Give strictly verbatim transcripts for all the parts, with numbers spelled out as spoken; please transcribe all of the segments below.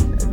And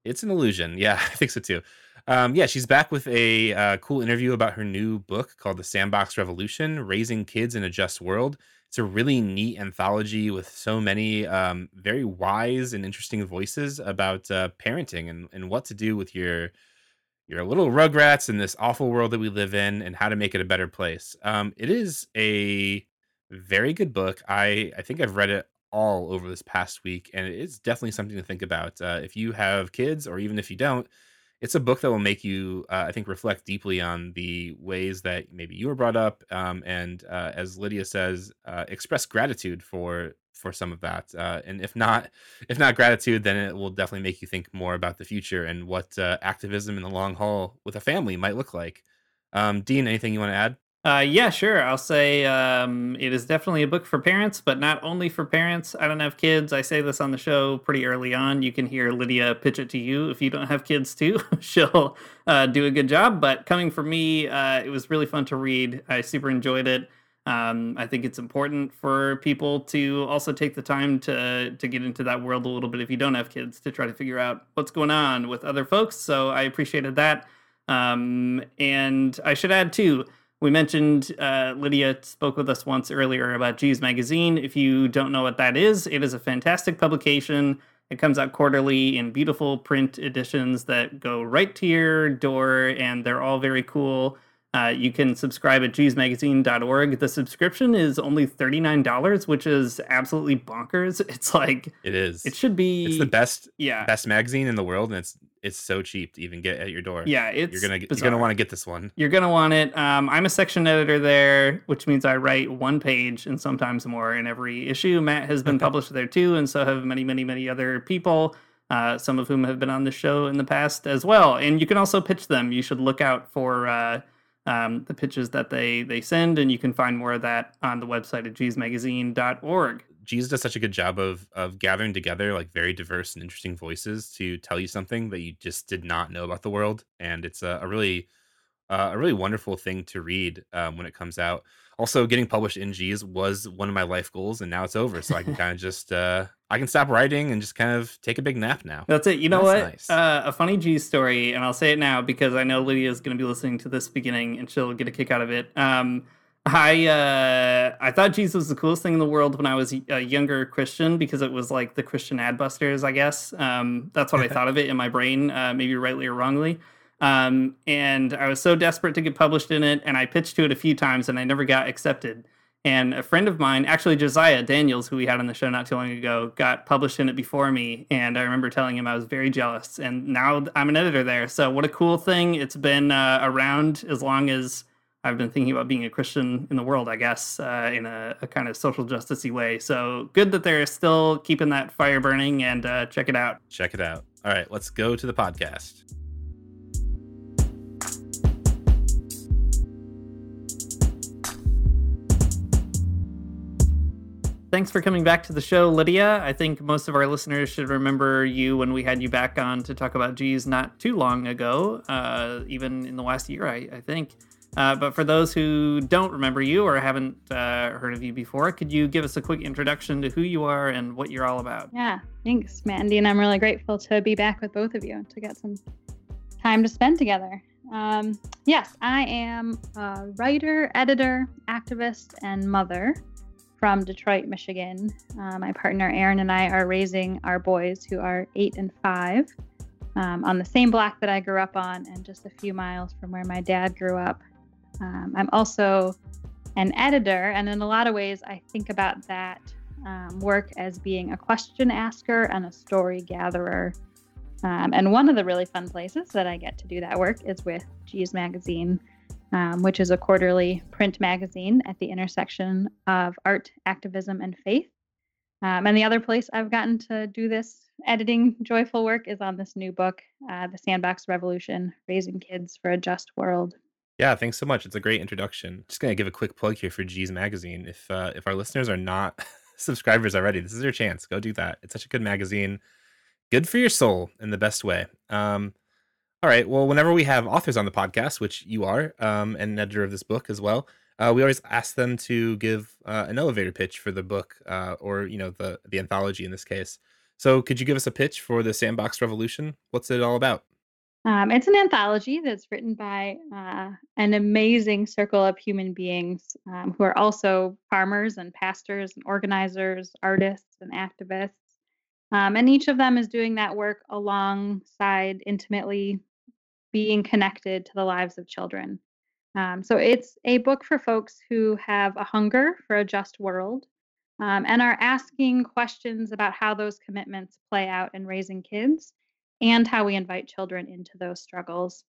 It's an illusion. Yeah, I think so too. Um, yeah, she's back with a uh, cool interview about her new book called The Sandbox Revolution, Raising Kids in a Just World. It's a really neat anthology with so many um, very wise and interesting voices about uh, parenting and, and what to do with your, your little rugrats in this awful world that we live in and how to make it a better place. Um, it is a very good book. I, I think I've read it all over this past week, and it's definitely something to think about uh, if you have kids, or even if you don't. It's a book that will make you uh, I think reflect deeply on the ways that maybe you were brought up, um, and uh, as Lydia says, uh, express gratitude for for some of that, uh, and if not if not gratitude, then it will definitely make you think more about the future and what uh, activism in the long haul with a family might look like. um, Dean, anything you want to add? Uh, yeah, sure. I'll say um, it is definitely a book for parents, but not only for parents. I don't have kids. I say this on the show pretty early on. You can hear Lydia pitch it to you if you don't have kids too. She'll uh, do a good job. But coming from me, uh, it was really fun to read. I super enjoyed it. Um, I think it's important for people to also take the time to to get into that world a little bit if you don't have kids, to try to figure out what's going on with other folks. So I appreciated that. Um, and I should add too, we mentioned uh, Lydia spoke with us once earlier about Geez Magazine. If you don't know what that is, it is a fantastic publication. It comes out quarterly in beautiful print editions that go right to your door, and they're all very cool. Uh, you can subscribe at geez magazine dot org. The subscription is only thirty-nine dollars, which is absolutely bonkers. It's like... It is. It should be... It's the best, yeah. best magazine in the world, and it's it's so cheap to even get at your door. Yeah, it's You're going to want to get this one. You're going to want it. Um, I'm a section editor there, which means I write one page and sometimes more in every issue. Matt has been published there too, and so have many, many, many other people, uh, some of whom have been on the show in the past as well. And you can also pitch them. You should look out for... Uh, Um, the pitches that they they send, and you can find more of that on the website at geez magazine dot org. Geez does such a good job of of gathering together like very diverse and interesting voices to tell you something that you just did not know about the world, and it's a, a really uh, a really wonderful thing to read um, when it comes out. Also, getting published in Geez was one of my life goals, and now it's over, so I can kind of just uh, I can stop writing and just kind of take a big nap now. That's it. You know That's what? Nice. Uh, a funny Geez story, and I'll say it now because I know Lydia is going to be listening to this beginning, and she'll get a kick out of it. Um, I uh, I thought Geez was the coolest thing in the world when I was a younger Christian, because it was like the Christian Adbusters, I guess. Um, that's what I thought of it in my brain, uh, maybe rightly or wrongly. Um, and I was so desperate to get published in it, and I pitched to it a few times, and I never got accepted. And a friend of mine, actually Josiah Daniels, who we had on the show not too long ago, got published in it before me, and I remember telling him I was very jealous, and now I'm an editor there, so what a cool thing. It's been uh, around as long as I've been thinking about being a Christian in the world, I guess, uh, in a, a kind of social justice-y way. So good that they're still keeping that fire burning, and uh, check it out. Check it out. All right, let's go to the podcast. Thanks for coming back to the show, Lydia. I think most of our listeners should remember you when we had you back on to talk about Geez not too long ago, uh, even in the last year, I, I think. Uh, but for those who don't remember you or haven't uh, heard of you before, could you give us a quick introduction to who you are and what you're all about? Yeah, thanks, Matt and Dean. I'm really grateful to be back with both of you to get some time to spend together. Um, yes, I am a writer, editor, activist, and mother from Detroit, Michigan. Uh, my partner Aaron and I are raising our boys, who are eight and five, um, on the same block that I grew up on and just a few miles from where my dad grew up. Um, I'm also an editor, and in a lot of ways, I think about that um, work as being a question asker and a story gatherer. Um, and one of the really fun places that I get to do that work is with Geez Magazine, um, which is a quarterly print magazine at the intersection of art, activism, and faith. Um, and the other place I've gotten to do this editing joyful work is on this new book, uh, The Sandbox Revolution, Raising Kids for a Just World. Yeah, thanks so much. It's a great introduction. Just going to give a quick plug here for Geez Magazine. If uh, if our listeners are not subscribers already, this is your chance. Go do that. It's such a good magazine. Good for your soul in the best way. Um, all right. Well, whenever we have authors on the podcast, which you are, um, and an editor of this book as well, uh, we always ask them to give uh, an elevator pitch for the book uh, or, you know, the, the anthology in this case. So could you give us a pitch for The Sandbox Revolution? What's it all about? Um, it's an anthology that's written by uh, an amazing circle of human beings um, who are also farmers and pastors and organizers, artists and activists. Um, and each of them is doing that work alongside intimately being connected to the lives of children. Um, so it's a book for folks who have a hunger for a just world um, and are asking questions about how those commitments play out in raising kids, and how we invite children into those struggles.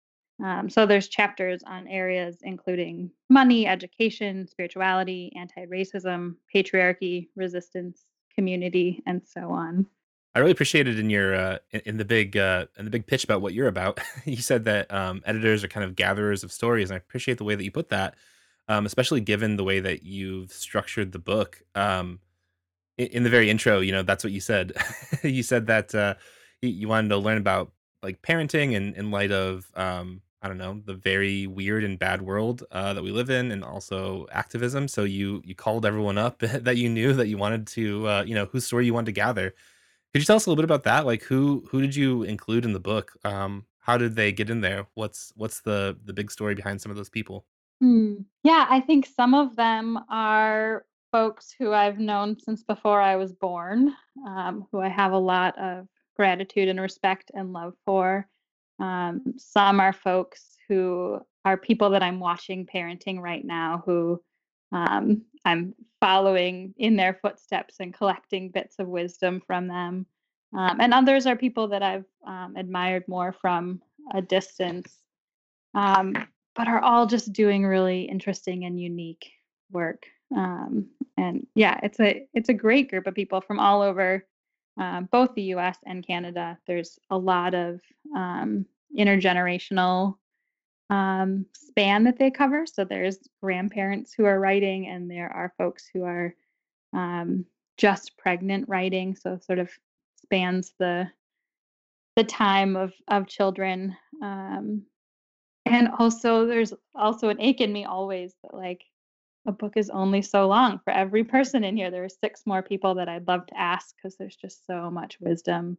Um, so there's chapters on areas including money, education, spirituality, anti-racism, patriarchy, resistance, community, and so on. I really appreciated in your uh, in, in the big uh, in the big pitch about what you're about. You said that um, editors are kind of gatherers of stories, and I appreciate the way that you put that, um, especially given the way that you've structured the book. Um, in, in the very intro, you know, that's what you said. You said that. Uh, You wanted to learn about like parenting and in light of, um, I don't know, the very weird and bad world uh, that we live in, and also activism. So you you called everyone up that you knew that you wanted to, uh, you know, whose story you wanted to gather. Could you tell us a little bit about that? Like who who did you include in the book? Um, how did they get in there? What's what's the, the big story behind some of those people? Hmm. Yeah, I think some of them are folks who I've known since before I was born, um, who I have a lot of gratitude and respect and love for. Um, some are folks who are people that I'm watching parenting right now, who um, I'm following in their footsteps and collecting bits of wisdom from them. Um, and others are people that I've um, admired more from a distance, um, but are all just doing really interesting and unique work. Um, and yeah, it's a it's a great group of people from all over Um, both the U S and Canada. There's a lot of um, intergenerational um, span that they cover. So there's grandparents who are writing, and there are folks who are um, just pregnant writing. So it sort of spans the the time of of children. Um, and also, there's also an ache in me always that like a book is only so long for every person in here. There are six more people that I'd love to ask, because there's just so much wisdom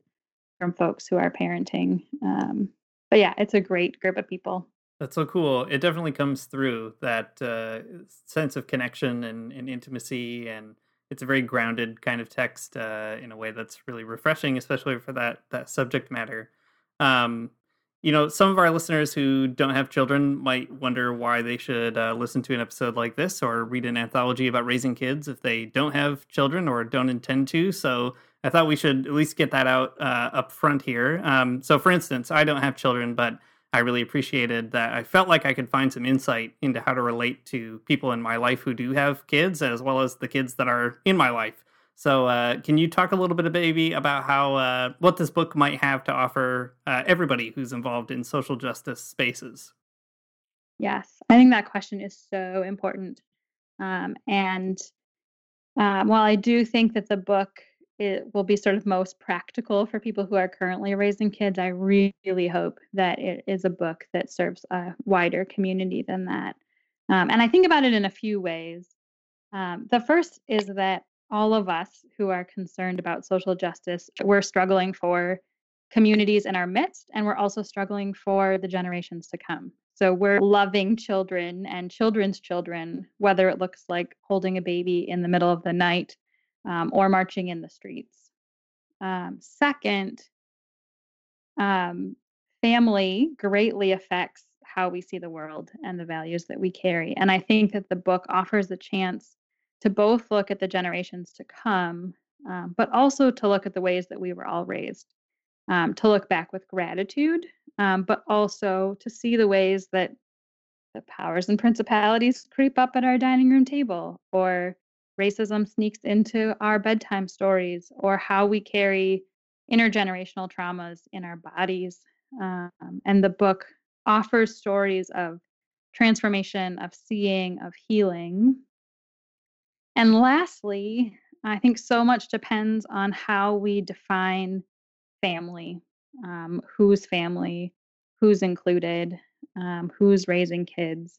from folks who are parenting. Um, but yeah, it's a great group of people. That's so cool. It definitely comes through that uh, sense of connection and, and intimacy. And it's a very grounded kind of text uh, in a way that's really refreshing, especially for that, that subject matter. Um, You know, some of our listeners who don't have children might wonder why they should uh, listen to an episode like this or read an anthology about raising kids if they don't have children or don't intend to. So I thought we should at least get that out uh, up front here. Um, so, for instance, I don't have children, but I really appreciated that I felt like I could find some insight into how to relate to people in my life who do have kids, as well as the kids that are in my life. So uh, can you talk a little bit, baby, about how uh, what this book might have to offer uh, everybody who's involved in social justice spaces? Yes, I think that question is so important. Um, and Um, while I do think that the book it will be sort of most practical for people who are currently raising kids, I really hope that it is a book that serves a wider community than that. Um, and I think about it in a few ways. Um, the first is that all of us who are concerned about social justice, we're struggling for communities in our midst, and we're also struggling for the generations to come. So we're loving children and children's children, whether it looks like holding a baby in the middle of the night um, or marching in the streets. Um, second, um, family greatly affects how we see the world and the values that we carry. And I think that the book offers a chance to both look at the generations to come, um, but also to look at the ways that we were all raised, um, to look back with gratitude, um, but also to see the ways that the powers and principalities creep up at our dining room table, or racism sneaks into our bedtime stories, or how we carry intergenerational traumas in our bodies. Um, and the book offers stories of transformation, of seeing, of healing. And lastly, I think so much depends on how we define family, um, who's family, who's included, um, who's raising kids.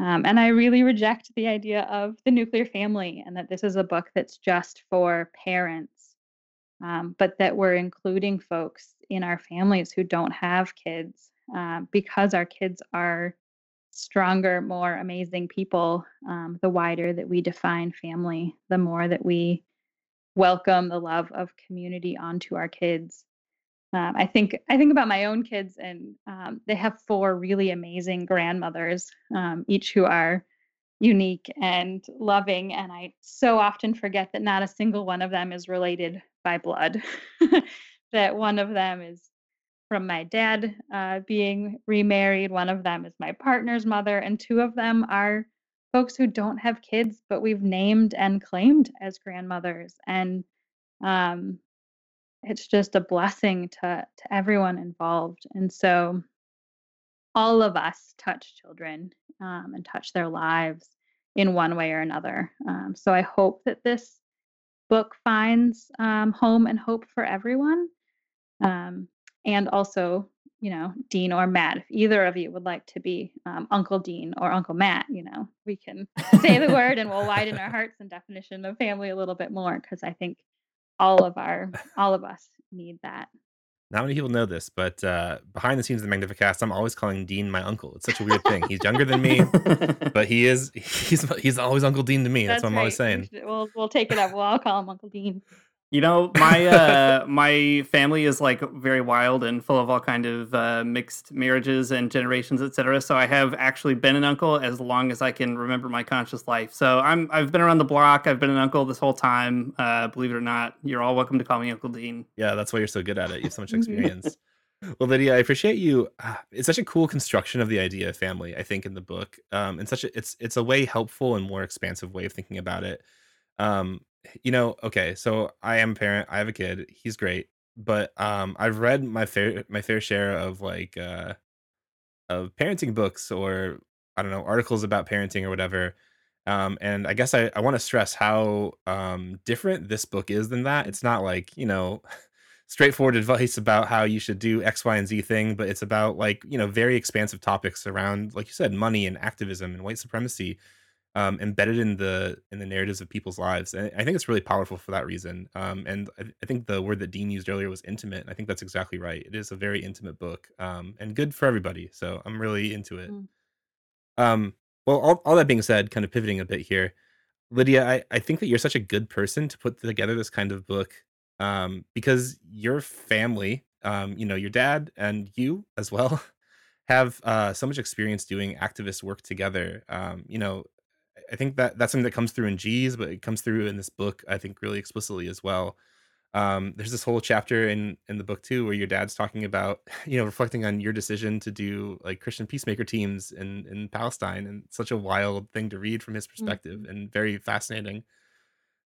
Um, and I really reject the idea of the nuclear family, and that this is a book that's just for parents, um, but that we're including folks in our families who don't have kids, uh, because our kids are stronger, more amazing people. Um, the wider that we define family, the more that we welcome the love of community onto our kids. Um, I think I think about my own kids, and um, they have four really amazing grandmothers, um, each who are unique and loving. And I so often forget that not a single one of them is related by blood, that one of them is from my dad uh, being remarried, one of them is my partner's mother, and two of them are folks who don't have kids, but we've named and claimed as grandmothers. And um, it's just a blessing to, to everyone involved. And so all of us touch children um, and touch their lives in one way or another. Um, so I hope that this book finds um, home and hope for everyone. Um, And also, you know, Dean or Matt, if either of you would like to be um, Uncle Dean or Uncle Matt, you know, we can say the word and we'll widen our hearts and definition of family a little bit more, because I think all of our, all of us need that. Not many people know this, but uh, behind the scenes of the Magnificast, I'm always calling Dean my uncle. It's such a weird thing. He's younger than me, but he is, he's he's always Uncle Dean to me. That's, That's what I'm right. always saying. We'll, we'll take it up. We'll all call him Uncle Dean. You know, my uh, my family is like very wild and full of all kind of uh, mixed marriages and generations, et cetera. So I have actually been an uncle as long as I can remember my conscious life. So I'm I've been around the block. I've been an uncle this whole time. Uh, believe it or not, you're all welcome to call me Uncle Dean. Yeah, that's why you're so good at it. You have so much experience. Well, Lydia, I appreciate you. Uh, it's such a cool construction of the idea of family, I think, in the book, um, and such a, it's it's a way helpful and more expansive way of thinking about it. Um, you know, okay, so I am a parent, I have a kid, he's great, but um, I've read my fair my fair share of like uh, of parenting books, or I don't know, articles about parenting or whatever. Um, and I guess I, I want to stress how um, different this book is than that. It's not like, you know, straightforward advice about how you should do X, Y, and Z thing, but it's about like, you know, very expansive topics around, like you said, money and activism and white supremacy. Um, embedded in the in the narratives of people's lives, and I think it's really powerful for that reason. Um, and I, th- I think the word that Dean used earlier was intimate. And I think that's exactly right. It is a very intimate book, um, and good for everybody. So I'm really into it. Mm. Um, well, all, all that being said, kind of pivoting a bit here, Lydia, I, I think that you're such a good person to put together this kind of book, um, because your family, um, you know, your dad and you as well, have uh, so much experience doing activist work together. Um, you know. I think that that's something that comes through in Geez, but it comes through in this book, I think, really explicitly as well. Um, there's this whole chapter in, in the book, too, where your dad's talking about, you know, reflecting on your decision to do like Christian Peacemaker Teams in, in Palestine. And it's such a wild thing to read from his perspective, mm-hmm. and very fascinating.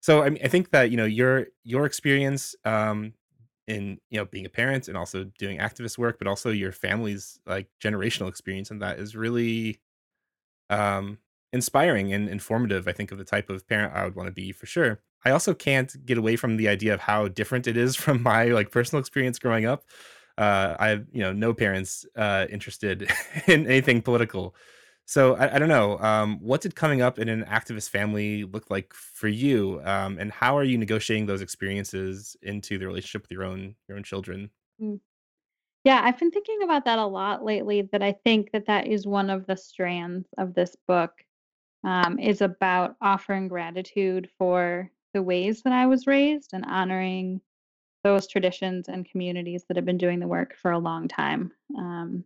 So I mean, I think that, you know, your your experience um, in, you know, being a parent and also doing activist work, but also your family's like generational experience in that is really... Um, inspiring and informative, I think, of the type of parent I would want to be for sure. I also can't get away from the idea of how different it is from my like personal experience growing up. Uh, I have, you know, no parents uh, interested in anything political. So I, I don't know. Um, what did coming up in an activist family look like for you? Um, and how are you negotiating those experiences into the relationship with your own your own children? Yeah, I've been thinking about that a lot lately, that I think that that is one of the strands of this book, um, is about offering gratitude for the ways that I was raised and honoring those traditions and communities that have been doing the work for a long time. Um,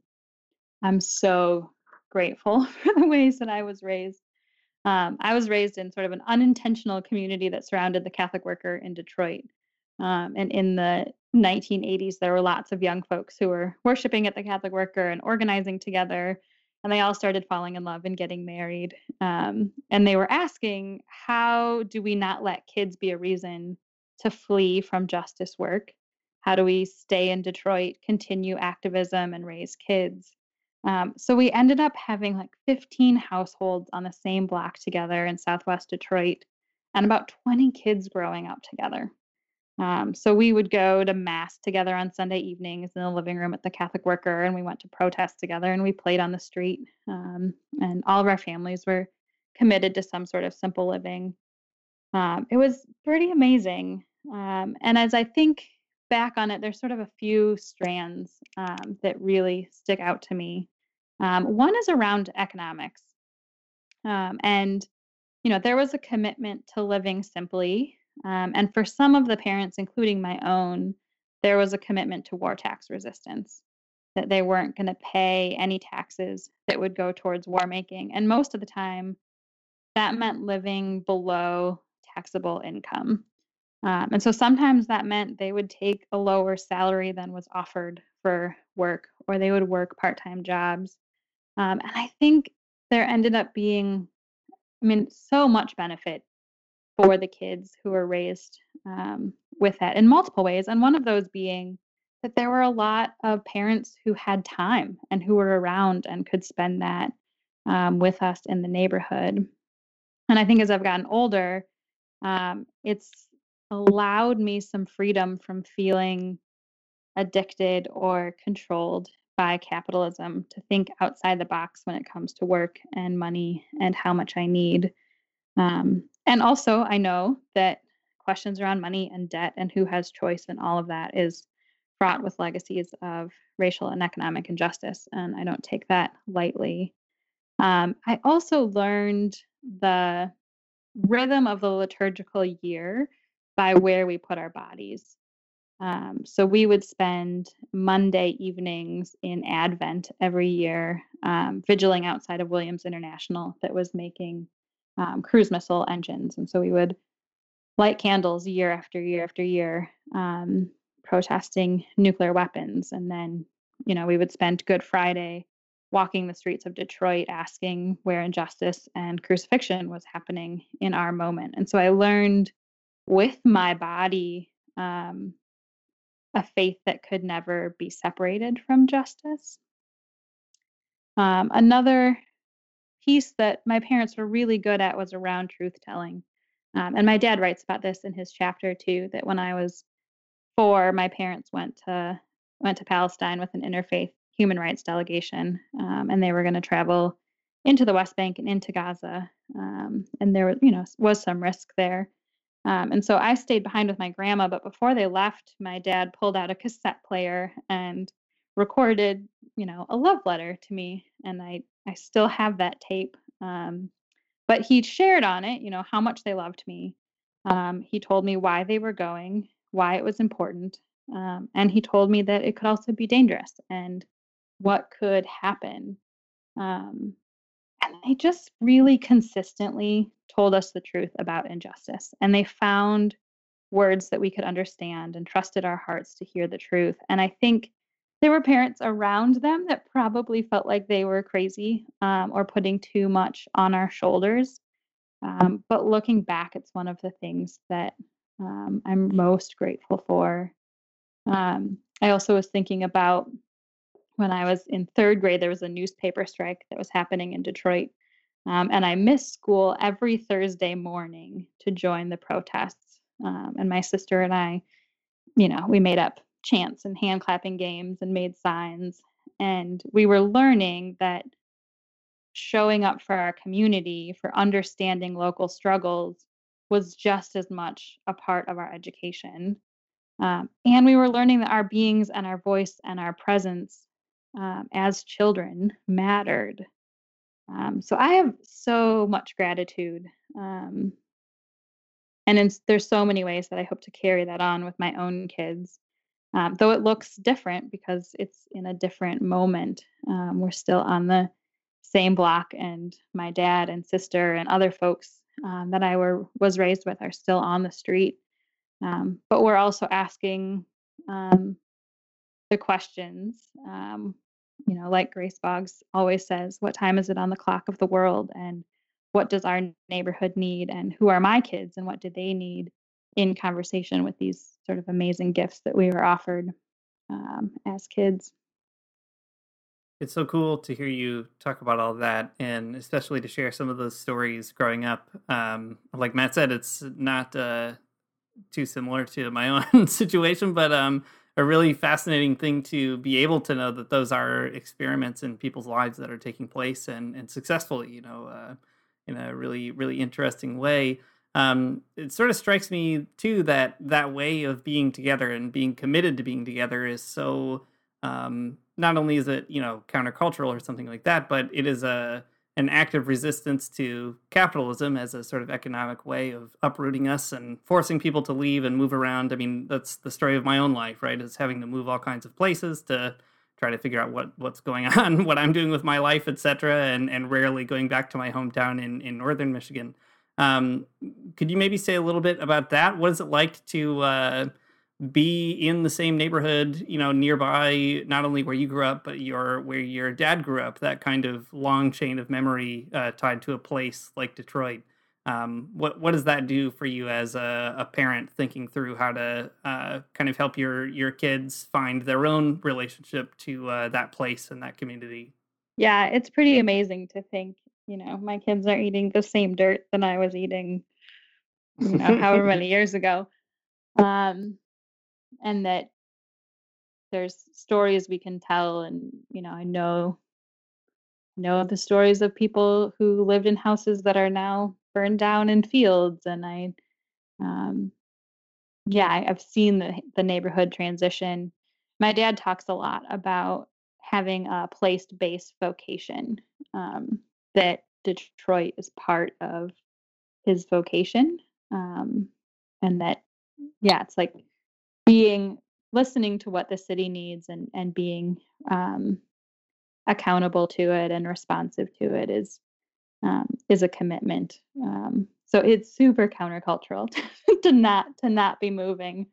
I'm so grateful for the ways that I was raised. Um, I was raised in sort of an unintentional community that surrounded the Catholic Worker in Detroit. Um, and in the nineteen eighties, there were lots of young folks who were worshiping at the Catholic Worker and organizing together. And they all started falling in love and getting married. Um, and they were asking, how do we not let kids be a reason to flee from justice work? How do we stay in Detroit, continue activism, and raise kids? Um, so we ended up having like fifteen households on the same block together in Southwest Detroit, and about twenty kids growing up together. Um, so we would go to mass together on Sunday evenings in the living room at the Catholic Worker, and we went to protests together, and we played on the street. Um, and all of our families were committed to some sort of simple living. Um, it was pretty amazing. Um, and as I think back on it, there's sort of a few strands um, that really stick out to me. Um, one is around economics. Um, and, you know, there was a commitment to living simply. Um, and for some of the parents, including my own, there was a commitment to war tax resistance, that they weren't going to pay any taxes that would go towards war making. And most of the time, that meant living below taxable income. Um, and so sometimes that meant they would take a lower salary than was offered for work, or they would work part-time jobs. Um, and I think there ended up being, I mean, so much benefit for the kids who were raised um, with that in multiple ways. And one of those being that there were a lot of parents who had time and who were around and could spend that um, with us in the neighborhood. And I think as I've gotten older, um, it's allowed me some freedom from feeling addicted or controlled by capitalism, to think outside the box when it comes to work and money and how much I need. Um, and also, I know that questions around money and debt and who has choice and all of that is fraught with legacies of racial and economic injustice, and I don't take that lightly. Um, I also learned the rhythm of the liturgical year by where we put our bodies. Um, so we would spend Monday evenings in Advent every year, um, vigiling outside of Williams International that was making Um, cruise missile engines. And so we would light candles year after year after year, um, protesting nuclear weapons. And then, you know, we would spend Good Friday walking the streets of Detroit, asking where injustice and crucifixion was happening in our moment. And so I learned with my body um, a faith that could never be separated from justice. Um, another piece that my parents were really good at was around truth telling. Um, and my dad writes about this in his chapter too, that when I was four, my parents went to went to Palestine with an interfaith human rights delegation. Um, and they were going to travel into the West Bank and into Gaza. Um, and there was, you know, was some risk there. Um, and so I stayed behind with my grandma, but before they left, my dad pulled out a cassette player and recorded, you know, a love letter to me. And I I still have that tape, um, but he shared on it, you know, how much they loved me. Um, he told me why they were going, why it was important. Um, and he told me that it could also be dangerous and what could happen. Um, and they just really consistently told us the truth about injustice. And they found words that we could understand and trusted our hearts to hear the truth. And I think there were parents around them that probably felt like they were crazy um, or putting too much on our shoulders. Um, but looking back, it's one of the things that um, I'm most grateful for. Um, I also was thinking about when I was in third grade, there was a newspaper strike that was happening in Detroit. Um, and I missed school every Thursday morning to join the protests. Um, and my sister and I, you know, we made up chants and hand clapping games and made signs. And we were learning that showing up for our community, for understanding local struggles, was just as much a part of our education. Um, and we were learning that our beings and our voice and our presence um, as children mattered. Um, so I have so much gratitude. Um, and in, there's so many ways that I hope to carry that on with my own kids. Um, though it looks different because it's in a different moment. Um, we're still on the same block, and my dad and sister and other folks um, that I were was raised with are still on the street. Um, but we're also asking um, the questions, um, you know, like Grace Boggs always says, what time is it on the clock of the world? And what does our neighborhood need? And who are my kids and what do they need? In conversation with these sort of amazing gifts that we were offered um, as kids. It's so cool to hear you talk about all that, and especially to share some of those stories growing up. Um, like Matt said, it's not uh, too similar to my own situation, but um, a really fascinating thing to be able to know that those are experiments in people's lives that are taking place and, and successfully, you know, uh, in a really, really interesting way. Um, it sort of strikes me, too, that that way of being together and being committed to being together is so, um, not only is it, you know, countercultural or something like that, but it is a an active resistance to capitalism as a sort of economic way of uprooting us and forcing people to leave and move around. I mean, that's the story of my own life, right, is having to move all kinds of places to try to figure out what, what's going on, what I'm doing with my life, et cetera, and, and rarely going back to my hometown in, in northern Michigan. Um, could you maybe say a little bit about that? What is it like to uh, be in the same neighborhood, you know, nearby, not only where you grew up, but your where your dad grew up, that kind of long chain of memory uh, tied to a place like Detroit? Um, what what does that do for you as a, a parent thinking through how to uh, kind of help your, your kids find their own relationship to uh, that place and that community? Yeah, it's pretty amazing to think. You know, my kids are eating the same dirt that I was eating, you know, however many years ago. Um, and that there's stories we can tell. And, you know, I know, know the stories of people who lived in houses that are now burned down in fields. And I, um, yeah, I, I've seen the, the neighborhood transition. My dad talks a lot about having a place-based vocation. Um, that Detroit is part of his vocation. Um, and that, yeah, it's like being, listening to what the city needs and, and being um, accountable to it and responsive to it is, um, is a commitment. Um, so it's super countercultural to not, to not be moving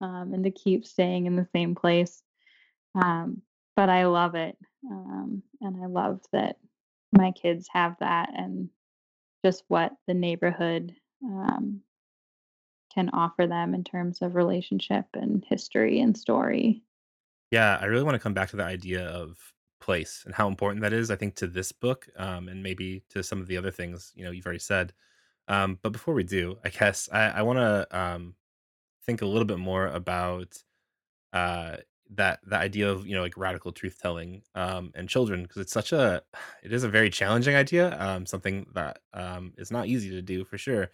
um, and to keep staying in the same place. Um, but I love it. Um, and I love that my kids have that, and just what the neighborhood um, can offer them in terms of relationship and history and story. Yeah, I really want to come back to the idea of place and how important that is, I think, to this book um, and maybe to some of the other things, you know, you've already said. Um, but before we do, I guess I, I want to um, think a little bit more about uh, that the idea of, you know, like radical truth telling um and children, because it's such a it is a very challenging idea, um something that um is not easy to do for sure,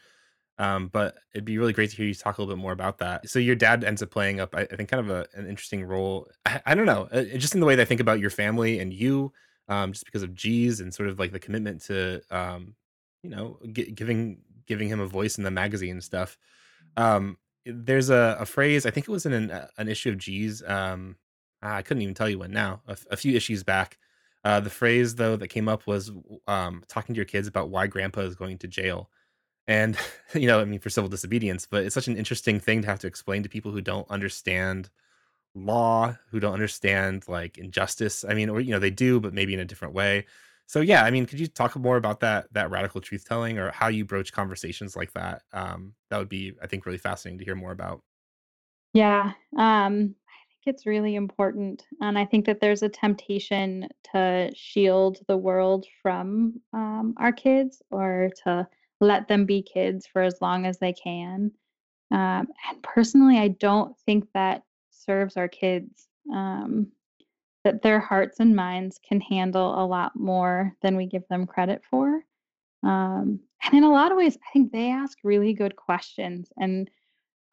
um but it'd be really great to hear you talk a little bit more about that. So your dad ends up playing up I, I think kind of a, an interesting role, I, I don't know it, just in the way that I think about your family and you, um just because of Geez and sort of like the commitment to um you know g- giving giving him a voice in the magazine stuff. um There's a, a phrase, I think it was in an, an issue of Geez. Um, I couldn't even tell you when now, a, a few issues back. Uh, the phrase, though, that came up was um, talking to your kids about why grandpa is going to jail. And, you know, I mean, for civil disobedience, but it's such an interesting thing to have to explain to people who don't understand law, who don't understand like injustice. I mean, or, you know, they do, but maybe in a different way. So, yeah, I mean, could you talk more about that that radical truth telling or how you broach conversations like that? Um, that would be, I think, really fascinating to hear more about. Yeah, um, I think it's really important. And I think that there's a temptation to shield the world from um, our kids, or to let them be kids for as long as they can. Um, and personally, I don't think that serves our kids, um, that their hearts and minds can handle a lot more than we give them credit for. Um, and in a lot of ways, I think they ask really good questions. And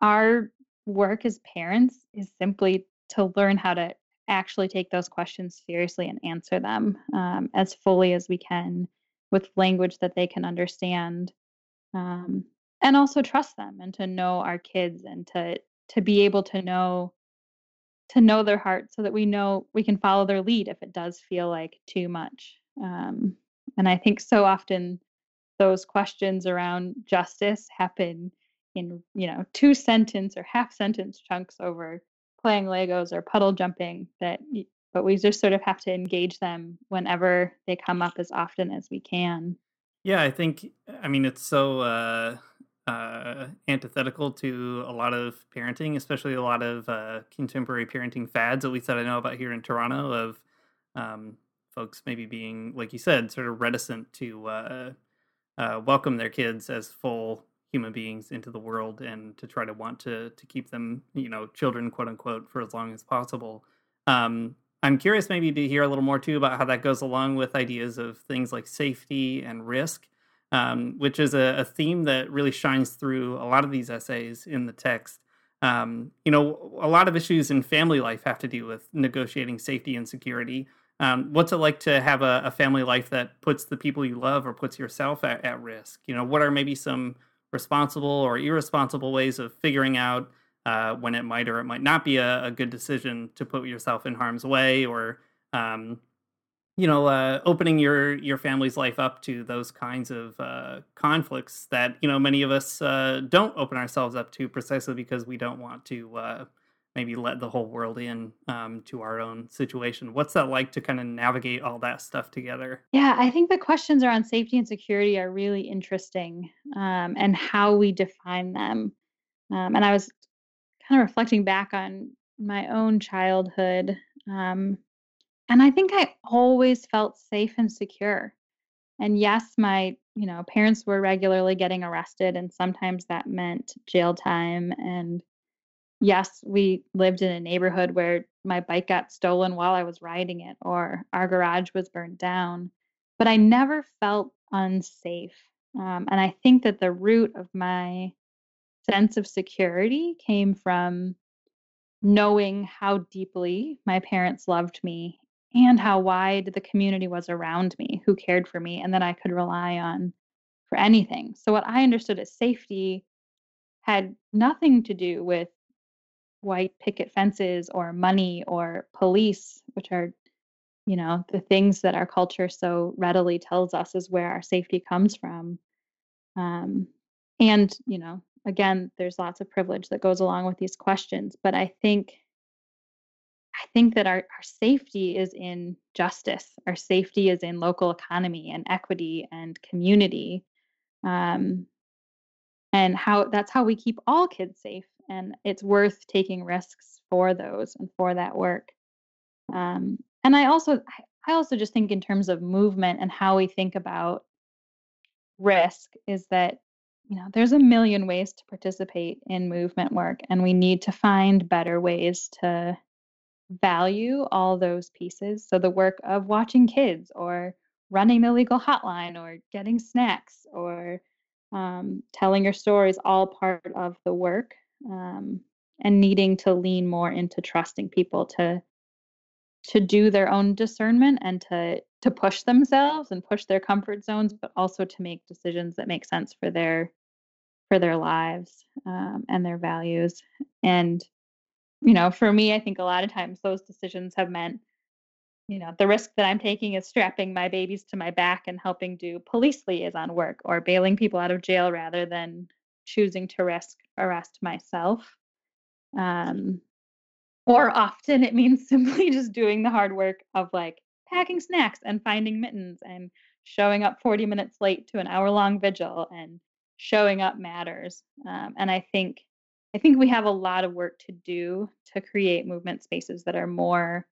our work as parents is simply to learn how to actually take those questions seriously and answer them um, as fully as we can, with language that they can understand, um, and also trust them, and to know our kids, and to to be able to know to know their heart, so that we know we can follow their lead if it does feel like too much. Um, and I think so often those questions around justice happen in, you know, two sentence or half sentence chunks over playing Legos or puddle jumping, that but we just sort of have to engage them whenever they come up, as often as we can. Yeah, I think, I mean, it's so uh, uh, antithetical to a lot of parenting, especially a lot of uh, contemporary parenting fads, at least that I know about here in Toronto, of um, folks maybe being, like you said, sort of reticent to uh, uh, welcome their kids as full human beings into the world, and to try to want to to keep them, you know, children, quote unquote, for as long as possible. Um, I'm curious maybe to hear a little more too about how that goes along with ideas of things like safety and risk, um, which is a, a theme that really shines through a lot of these essays in the text. Um, you know, a lot of issues in family life have to do with negotiating safety and security. Um, what's it like to have a, a family life that puts the people you love, or puts yourself at, at risk? You know, what are maybe some responsible or irresponsible ways of figuring out Uh, when it might or it might not be a, a good decision to put yourself in harm's way, or, um, you know, uh, opening your, your family's life up to those kinds of uh, conflicts that, you know, many of us uh, don't open ourselves up to, precisely because we don't want to uh, maybe let the whole world in um, to our own situation. What's that like to kind of navigate all that stuff together? Yeah, I think the questions around safety and security are really interesting, um, and how we define them. Um, and I was kind of reflecting back on my own childhood. Um, and I think I always felt safe and secure. And yes, my, you know, parents were regularly getting arrested, and sometimes that meant jail time. And yes, we lived in a neighborhood where my bike got stolen while I was riding it, or our garage was burned down, but I never felt unsafe. Um, and I think that the root of my sense of security came from knowing how deeply my parents loved me, and how wide the community was around me who cared for me and that I could rely on for anything. So what I understood as safety had nothing to do with white picket fences or money or police, which are, you know, the things that our culture so readily tells us is where our safety comes from. Um, and, you know, Again, there's lots of privilege that goes along with these questions, but I think I think that our, our safety is in justice. Our safety is in local economy and equity and community, um, and how that's how we keep all kids safe. And it's worth taking risks for those and for that work. Um, and I also I also just think in terms of movement and how we think about risk is that, you know, there's a million ways to participate in movement work, and we need to find better ways to value all those pieces. So the work of watching kids, or running the legal hotline, or getting snacks, or um, telling your story is all part of the work, um, and needing to lean more into trusting people to to do their own discernment, and to to push themselves and push their comfort zones, but also to make decisions that make sense for their for their lives um, and their values. And, you know, for me, I think a lot of times those decisions have meant, you know, the risk that I'm taking is strapping my babies to my back and helping do police liaison work, or bailing people out of jail, rather than choosing to risk arrest myself. Um, or often it means simply just doing the hard work of, like, packing snacks and finding mittens, and showing up forty minutes late to an hour long vigil, and showing up matters. Um, and I think, I think we have a lot of work to do to create movement spaces that are more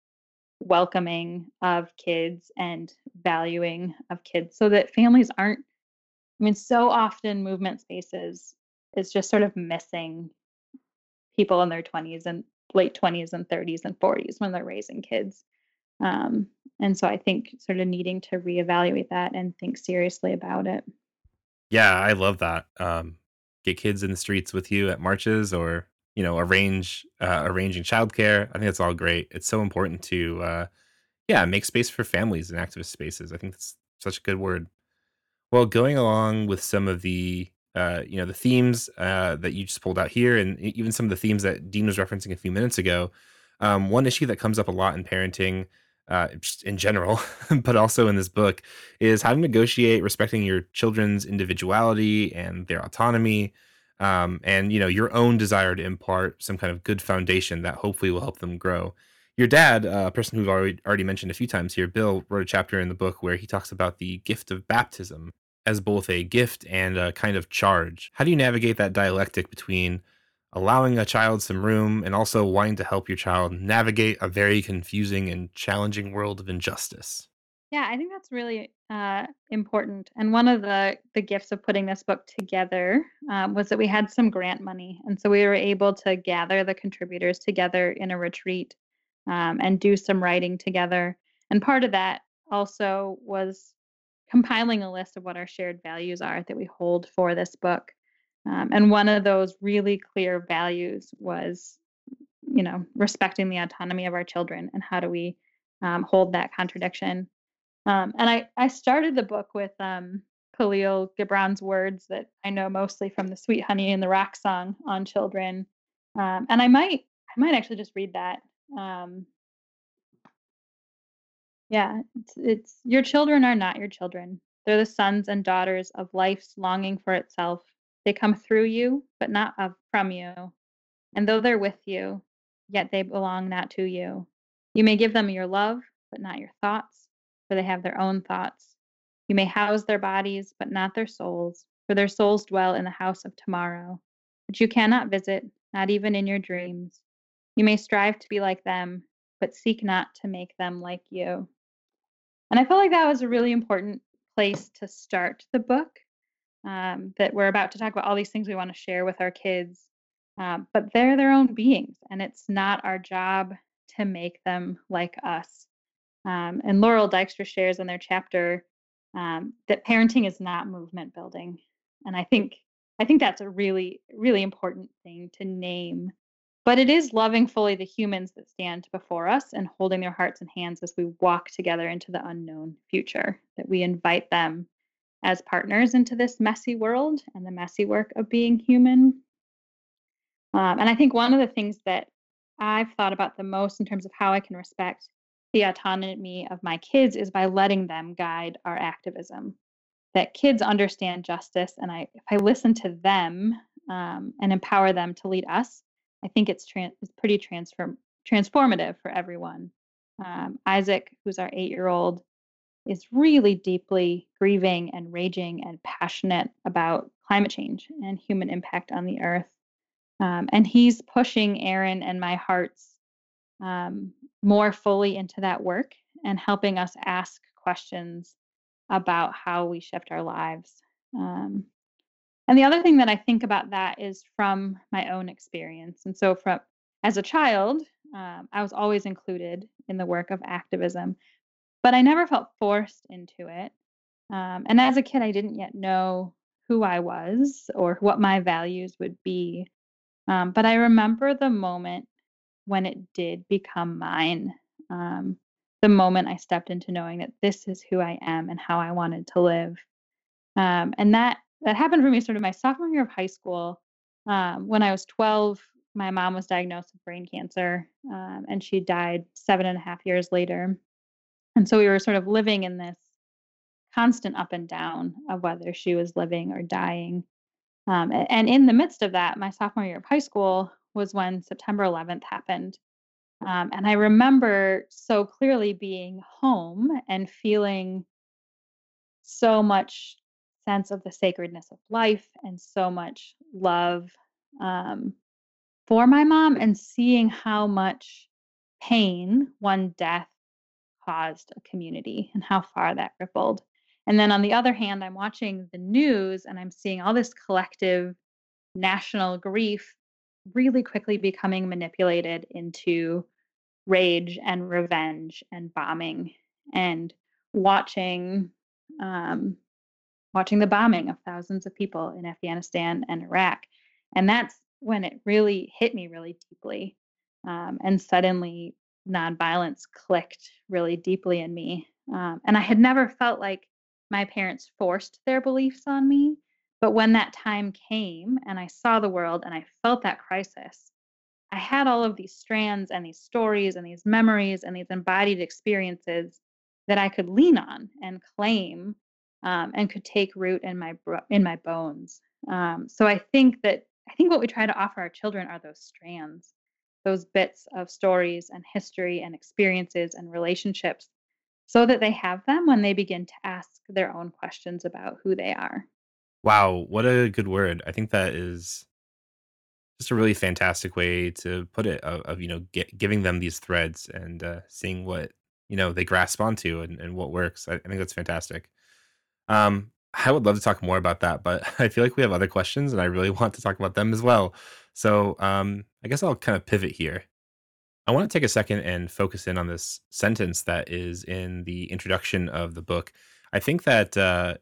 welcoming of kids and valuing of kids so that families aren't, I mean, so often movement spaces is just sort of missing people in their twenties and late twenties and thirties and forties when they're raising kids. Um, and so I think sort of needing to reevaluate that and think seriously about it. Yeah, I love that. Um, get kids in the streets with you at marches, or, you know, arrange, uh, arranging childcare. I think that's all great. It's so important to, uh, yeah, make space for families in activist spaces. I think that's such a good word. Well, going along with some of the, uh, you know, the themes uh, that you just pulled out here, and even some of the themes that Dean was referencing a few minutes ago, um, one issue that comes up a lot in parenting, uh, just in general, but also in this book, is how to negotiate respecting your children's individuality and their autonomy. Um, and, you know, your own desire to impart some kind of good foundation that hopefully will help them grow. Your dad, uh, a person who've already, already mentioned a few times here, Bill, wrote a chapter in the book where he talks about the gift of baptism as both a gift and a kind of charge. How do you navigate that dialectic between allowing a child some room and also wanting to help your child navigate a very confusing and challenging world of injustice? Yeah, I think that's really uh, important. And one of the, the gifts of putting this book together um, was that we had some grant money. And so we were able to gather the contributors together in a retreat um, and do some writing together. And part of that also was compiling a list of what our shared values are that we hold for this book. Um, and one of those really clear values was, you know, respecting the autonomy of our children, and how do we um, hold that contradiction. Um, and I, I started the book with um, Khalil Gibran's words that I know mostly from the Sweet Honey in the Rock song on children. Um, and I might I might actually just read that. Um, yeah, it's, it's your children are not your children. They're the sons and daughters of life's longing for itself. They come through you, but not of, from you. And though they're with you, yet they belong not to you. You may give them your love, but not your thoughts, for they have their own thoughts. You may house their bodies, but not their souls, for their souls dwell in the house of tomorrow, which you cannot visit, not even in your dreams. You may strive to be like them, but seek not to make them like you. And I felt like that was a really important place to start the book, um, that we're about to talk about all these things we want to share with our kids, um, but they're their own beings, and it's not our job to make them like us. Um, and Laurel Dykstra shares in their chapter um, that parenting is not movement building. And I think I think that's a really, really important thing to name. But it is loving fully the humans that stand before us and holding their hearts and hands as we walk together into the unknown future, that we invite them as partners into this messy world and the messy work of being human. Um, and I think one of the things that I've thought about the most in terms of how I can respect the autonomy of my kids is by letting them guide our activism, that kids understand justice. And I, if I listen to them um, and empower them to lead us, I think it's, trans- it's pretty transform- transformative for everyone. Um, Isaac, who's our eight-year-old, is really deeply grieving and raging and passionate about climate change and human impact on the earth. Um, and he's pushing Aaron and my hearts Um, more fully into that work and helping us ask questions about how we shift our lives. Um, and the other thing that I think about that is from my own experience. And so from as a child, um, I was always included in the work of activism, but I never felt forced into it. Um, and as a kid, I didn't yet know who I was or what my values would be. Um, but I remember the moment when it did become mine, um, the moment I stepped into knowing that this is who I am and how I wanted to live. Um, and that that happened for me sort of my sophomore year of high school. Um, when I was twelve, my mom was diagnosed with brain cancer, um, and she died seven and a half years later. And so we were sort of living in this constant up and down of whether she was living or dying. Um, and in the midst of that, my sophomore year of high school was when September eleventh happened. Um, and I remember so clearly being home and feeling so much sense of the sacredness of life and so much love. Um, for my mom and seeing how much pain one death caused a community and how far that rippled. And then on the other hand, I'm watching the news and I'm seeing all this collective national grief really quickly becoming manipulated into rage and revenge and bombing, and watching um, watching the bombing of thousands of people in Afghanistan and Iraq. And that's when it really hit me really deeply. Um, and suddenly nonviolence clicked really deeply in me. Um, and I had never felt like my parents forced their beliefs on me. But when that time came and I saw the world and I felt that crisis, I had all of these strands and these stories and these memories and these embodied experiences that I could lean on and claim, um, and could take root in my in my bones. Um, so I think that I think what we try to offer our children are those strands, those bits of stories and history and experiences and relationships, so that they have them when they begin to ask their own questions about who they are. Wow, what a good word. I think that is just a really fantastic way to put it, of, of you know, get, giving them these threads and uh, seeing what, you know, they grasp onto and, and what works. I, I think that's fantastic. Um, I would love to talk more about that, but I feel like we have other questions and I really want to talk about them as well. So um, I guess I'll kind of pivot here. I want to take a second and focus in on this sentence that is in the introduction of the book. I think that, uh,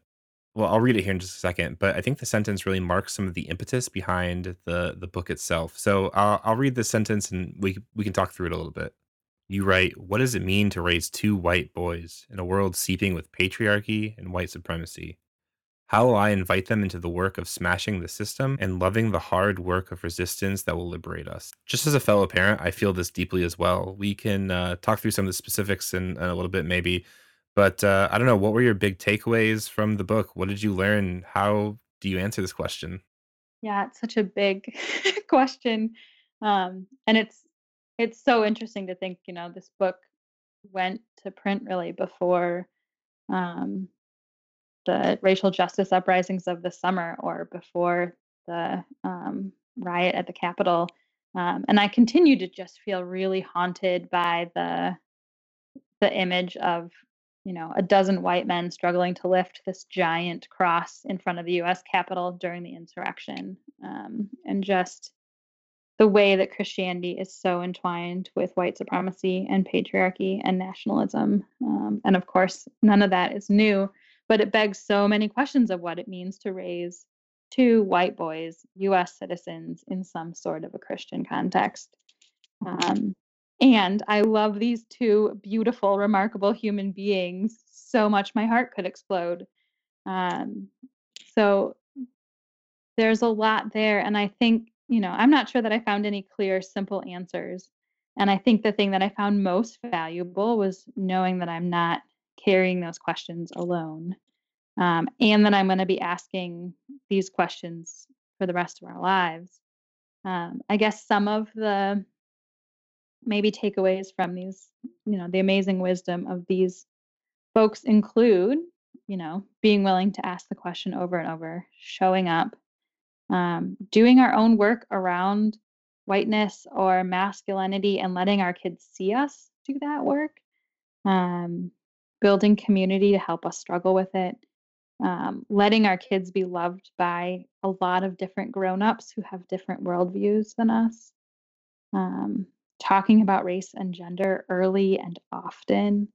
well, I'll read it here in just a second, but I think the sentence really marks some of the impetus behind the, the book itself. So I'll, I'll read this sentence and we, we can talk through it a little bit. You write, "What does it mean to raise two white boys in a world seeping with patriarchy and white supremacy? How will I invite them into the work of smashing the system and loving the hard work of resistance that will liberate us?" Just as a fellow parent, I feel this deeply as well. We can uh, talk through some of the specifics in, in a little bit maybe, but uh, I don't know, what were your big takeaways from the book? What did you learn? How do you answer this question? Yeah, it's such a big question. Um, and it's it's so interesting to think, you know, this book went to print really before um the racial justice uprisings of the summer or before the um, riot at the Capitol. Um, and I continue to just feel really haunted by the the image of, you know, a dozen white men struggling to lift this giant cross in front of the U S Capitol during the insurrection. Um, and just the way that Christianity is so entwined with white supremacy and patriarchy and nationalism. Um, and of course, none of that is new. But it begs so many questions of what it means to raise two white boys, U S citizens, in some sort of a Christian context. Um, and I love these two beautiful, remarkable human beings so much my heart could explode. Um, so there's a lot there. And I think, you know, I'm not sure that I found any clear, simple answers. And I think the thing that I found most valuable was knowing that I'm not carrying those questions alone, um, and that I'm going to be asking these questions for the rest of our lives. Um, I guess some of the maybe takeaways from these, you know, the amazing wisdom of these folks include, you know, being willing to ask the question over and over, showing up, um, doing our own work around whiteness or masculinity and letting our kids see us do that work. Um, building community to help us struggle with it, um, letting our kids be loved by a lot of different grown-ups who have different worldviews than us, um, talking about race and gender early and often,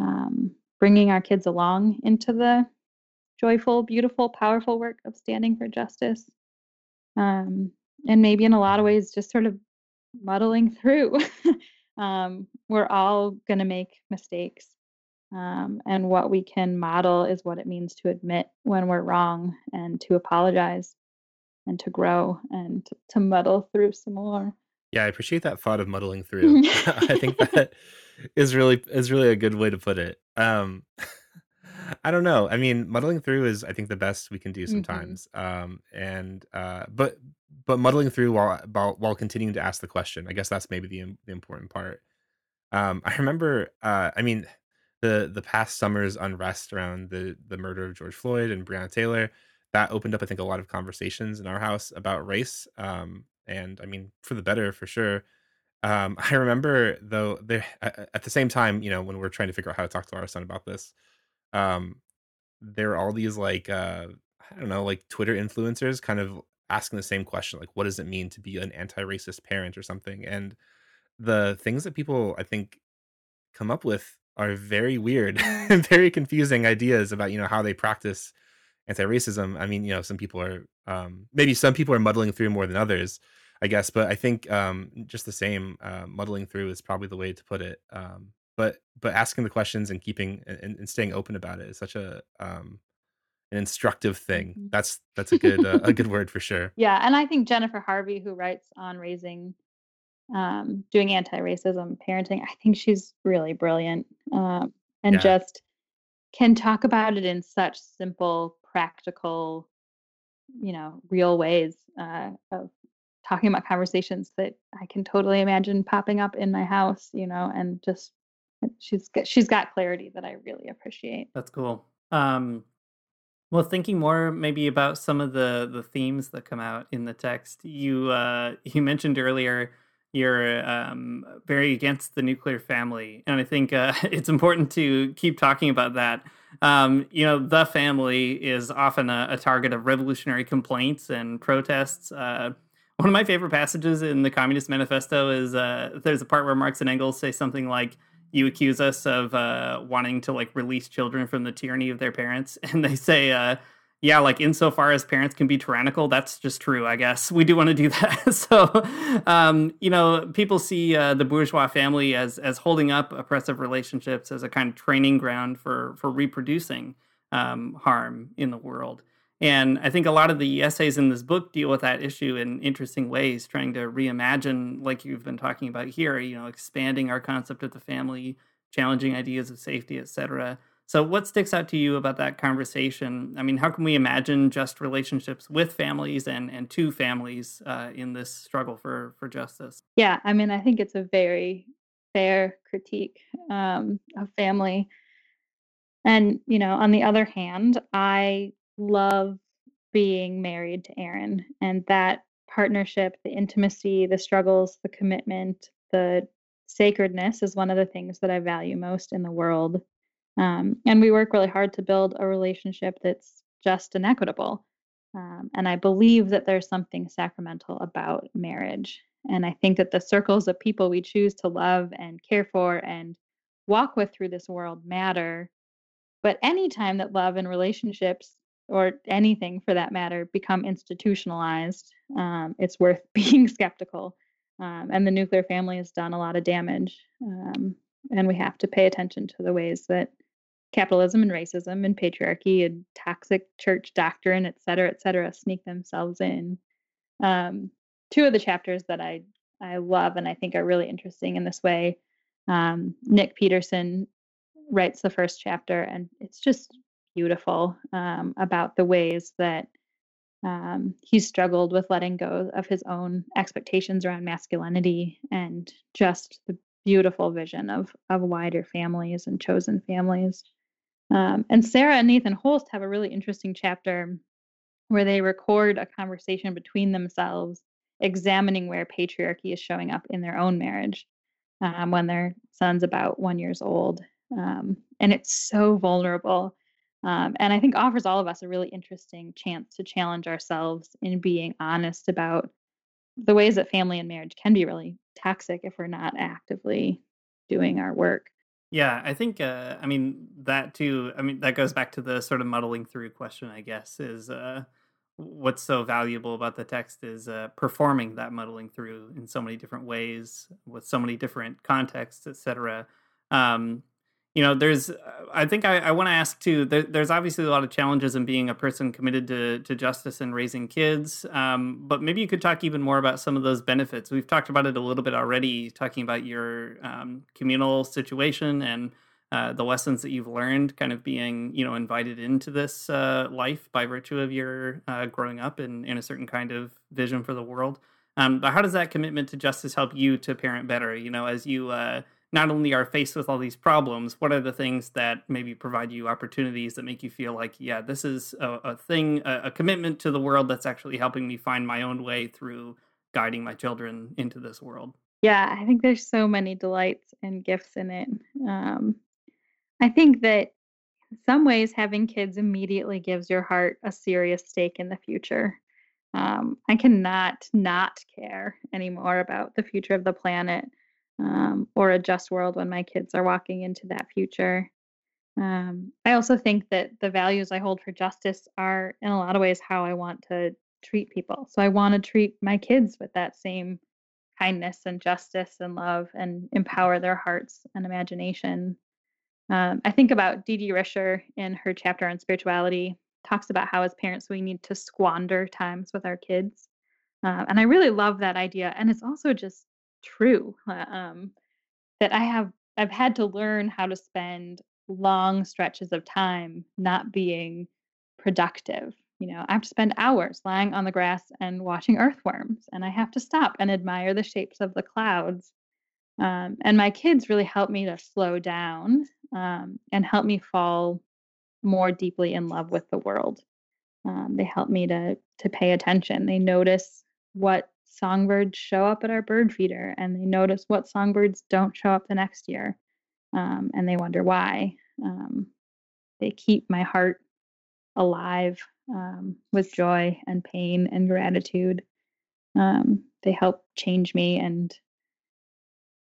um, bringing our kids along into the joyful, beautiful, powerful work of standing for justice, um, and maybe in a lot of ways just sort of muddling through. um, we're all going to make mistakes. Um, and what we can model is what it means to admit when we're wrong and to apologize and to grow and to, to muddle through some more. Yeah, I appreciate that thought of muddling through. I think that is really is really a good way to put it. Um, I don't know. I mean, muddling through is, I think, the best we can do sometimes. Mm-hmm. Um, and uh, but but muddling through while, while while continuing to ask the question. I guess that's maybe the, the important part. Um, I remember. Uh, I mean. The, the past summer's unrest around the, the murder of George Floyd and Breonna Taylor, that opened up, I think, a lot of conversations in our house about race. Um, and I mean, for the better, for sure. Um, I remember though, there at the same time, you know, when we're trying to figure out how to talk to our son about this, um, there are all these like uh, I don't know, like Twitter influencers, kind of asking the same question, like, what does it mean to be an anti-racist parent or something? And the things that people, I think, come up with are very weird and very confusing ideas about, you know, how they practice anti-racism. I mean, you know, some people are, um, maybe some people are muddling through more than others, I guess. But I think um, just the same, uh, muddling through is probably the way to put it. Um, but but asking the questions and keeping and, and staying open about it is such a... Um, an instructive thing. That's that's a good uh, a good word for sure. Yeah, and I think Jennifer Harvey, who writes on raising, um, doing anti-racism parenting, I think she's really brilliant, um, and yeah. just can talk about it in such simple, practical, you know, real ways uh, of talking about conversations that I can totally imagine popping up in my house, you know, and just she's she's got clarity that I really appreciate. That's cool. Um, Well, thinking more maybe about some of the, the themes that come out in the text, you uh, you mentioned earlier you're um, very against the nuclear family, and I think uh, it's important to keep talking about that. Um, you know, the family is often a, a target of revolutionary complaints and protests. Uh, one of my favorite passages in the Communist Manifesto is uh, there's a part where Marx and Engels say something like, "You accuse us of uh, wanting to like release children from the tyranny of their parents," and they say, uh, "Yeah, like insofar as parents can be tyrannical, that's just true. I guess we do want to do that." So, um, you know, people see uh, the bourgeois family as as holding up oppressive relationships as a kind of training ground for for reproducing um, harm in the world. And I think a lot of the essays in this book deal with that issue in interesting ways, trying to reimagine, like you've been talking about here, you know, expanding our concept of the family, challenging ideas of safety, et cetera. So what sticks out to you about that conversation? I mean, how can we imagine just relationships with families and, and to families uh, in this struggle for, for justice? Yeah, I mean, I think it's a very fair critique um, of family. And, you know, on the other hand, I... love being married to Aaron, and that partnership, the intimacy, the struggles, the commitment, the sacredness is one of the things that I value most in the world. Um, and we work really hard to build a relationship that's just and equitable. Um, and I believe that there's something sacramental about marriage. And I think that the circles of people we choose to love and care for and walk with through this world matter. But any time that love and relationships, or anything for that matter, become institutionalized, um, it's worth being skeptical. Um, and the nuclear family has done a lot of damage. Um, and we have to pay attention to the ways that capitalism and racism and patriarchy and toxic church doctrine, et cetera, et cetera, sneak themselves in. Um, two of the chapters that I, I love and I think are really interesting in this way, um, Nick Peterson writes the first chapter, and it's just beautiful, um, about the ways that um, he struggled with letting go of his own expectations around masculinity, and just the beautiful vision of of wider families and chosen families. Um, and Sarah and Nathan Holst have a really interesting chapter where they record a conversation between themselves, examining where patriarchy is showing up in their own marriage um, when their son's about one years old. Um, and it's so vulnerable. Um, and I think offers all of us a really interesting chance to challenge ourselves in being honest about the ways that family and marriage can be really toxic if we're not actively doing our work. Yeah, I think, uh, I mean, that too, I mean, that goes back to the sort of muddling through question, I guess, is uh, what's so valuable about the text is uh, performing that muddling through in so many different ways, with so many different contexts, et cetera. Um, You know, there's, I think I, I want to ask too, there, there's obviously a lot of challenges in being a person committed to, to justice and raising kids, um, but maybe you could talk even more about some of those benefits. We've talked about it a little bit already, talking about your um, communal situation and uh, the lessons that you've learned kind of being, you know, invited into this uh, life by virtue of your uh, growing up in, in a certain kind of vision for the world. Um, but how does that commitment to justice help you to parent better, you know, as you... Uh, not only are faced with all these problems, what are the things that maybe provide you opportunities that make you feel like, yeah, this is a, a thing, a, a commitment to the world that's actually helping me find my own way through guiding my children into this world. Yeah, I think there's so many delights and gifts in it. Um, I think that in some ways having kids immediately gives your heart a serious stake in the future. Um, I cannot not care anymore about the future of the planet um, or a just world when my kids are walking into that future. Um, I also think that the values I hold for justice are in a lot of ways how I want to treat people. So I want to treat my kids with that same kindness and justice and love and empower their hearts and imagination. Um, I think about Dee Dee Risher in her chapter on spirituality, talks about how as parents we need to squander times with our kids. Uh, and I really love that idea. And it's also just true uh, um, that I have, I've had to learn how to spend long stretches of time not being productive. You know, I have to spend hours lying on the grass and watching earthworms, and I have to stop and admire the shapes of the clouds. Um, and my kids really help me to slow down um, and help me fall more deeply in love with the world. Um, they help me to to pay attention. They notice what songbirds show up at our bird feeder, and they notice what songbirds don't show up the next year. Um, and they wonder why. Um, they keep my heart alive um, with joy and pain and gratitude. Um, they help change me and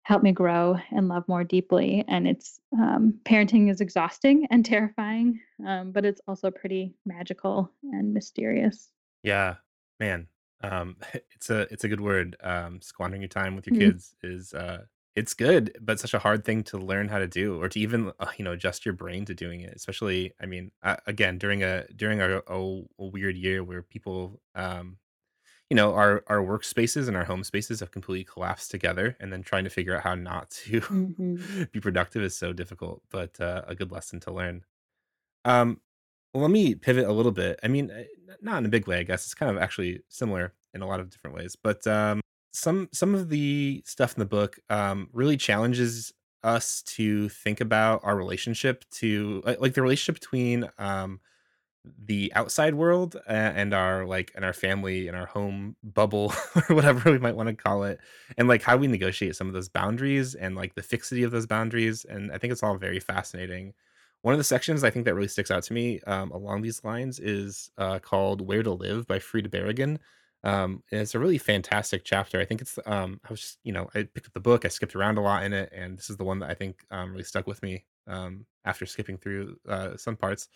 help me grow and love more deeply. And it's um, parenting is exhausting and terrifying, um, but it's also pretty magical and mysterious. Yeah, man, um, it's a it's a good word. Um, squandering your time with your mm-hmm. kids is uh, it's good, but such a hard thing to learn how to do, or to even you know adjust your brain to doing it. Especially, I mean, uh, again during a during a, a, a weird year where people. Um, You know, our our workspaces and our home spaces have completely collapsed together, and then trying to figure out how not to mm-hmm. be productive is so difficult, but uh, a good lesson to learn. Um, well, let me pivot a little bit. I mean, not in a big way, I guess. It's kind of actually similar in a lot of different ways, but um, some some of the stuff in the book um, really challenges us to think about our relationship to, like, the relationship between. Um, the outside world uh, and our like and our family and our home bubble or whatever we might want to call it, and like how we negotiate some of those boundaries and like the fixity of those boundaries. And I think it's all very fascinating. One of the sections I think that really sticks out to me um, along these lines is uh, called Where to Live by Frida Berrigan. Um, and it's a really fantastic chapter. I think it's um, I was just, you know, I picked up the book, I skipped around a lot in it, and this is the one that I think um, really stuck with me um, after skipping through uh, some parts.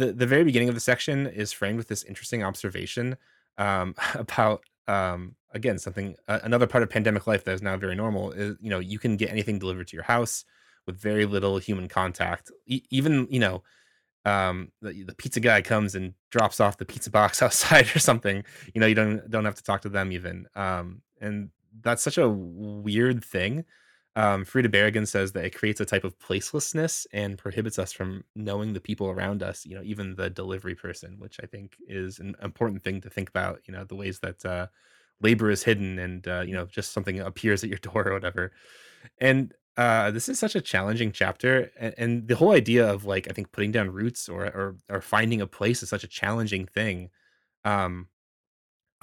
The the very beginning of the section is framed with this interesting observation um, about, um, again, something, uh, another part of pandemic life that is now very normal is, you know, you can get anything delivered to your house with very little human contact. E- even, you know, um, the, the pizza guy comes and drops off the pizza box outside or something, you know, you don't, don't have to talk to them even. Um, and that's such a weird thing. Um, Frida Berrigan says that it creates a type of placelessness and prohibits us from knowing the people around us, you know, even the delivery person, which I think is an important thing to think about, you know, the ways that uh, labor is hidden and, uh, you know, just something appears at your door or whatever. And uh, this is such a challenging chapter. And, and the whole idea of, like, I think putting down roots or or, or finding a place is such a challenging thing. Um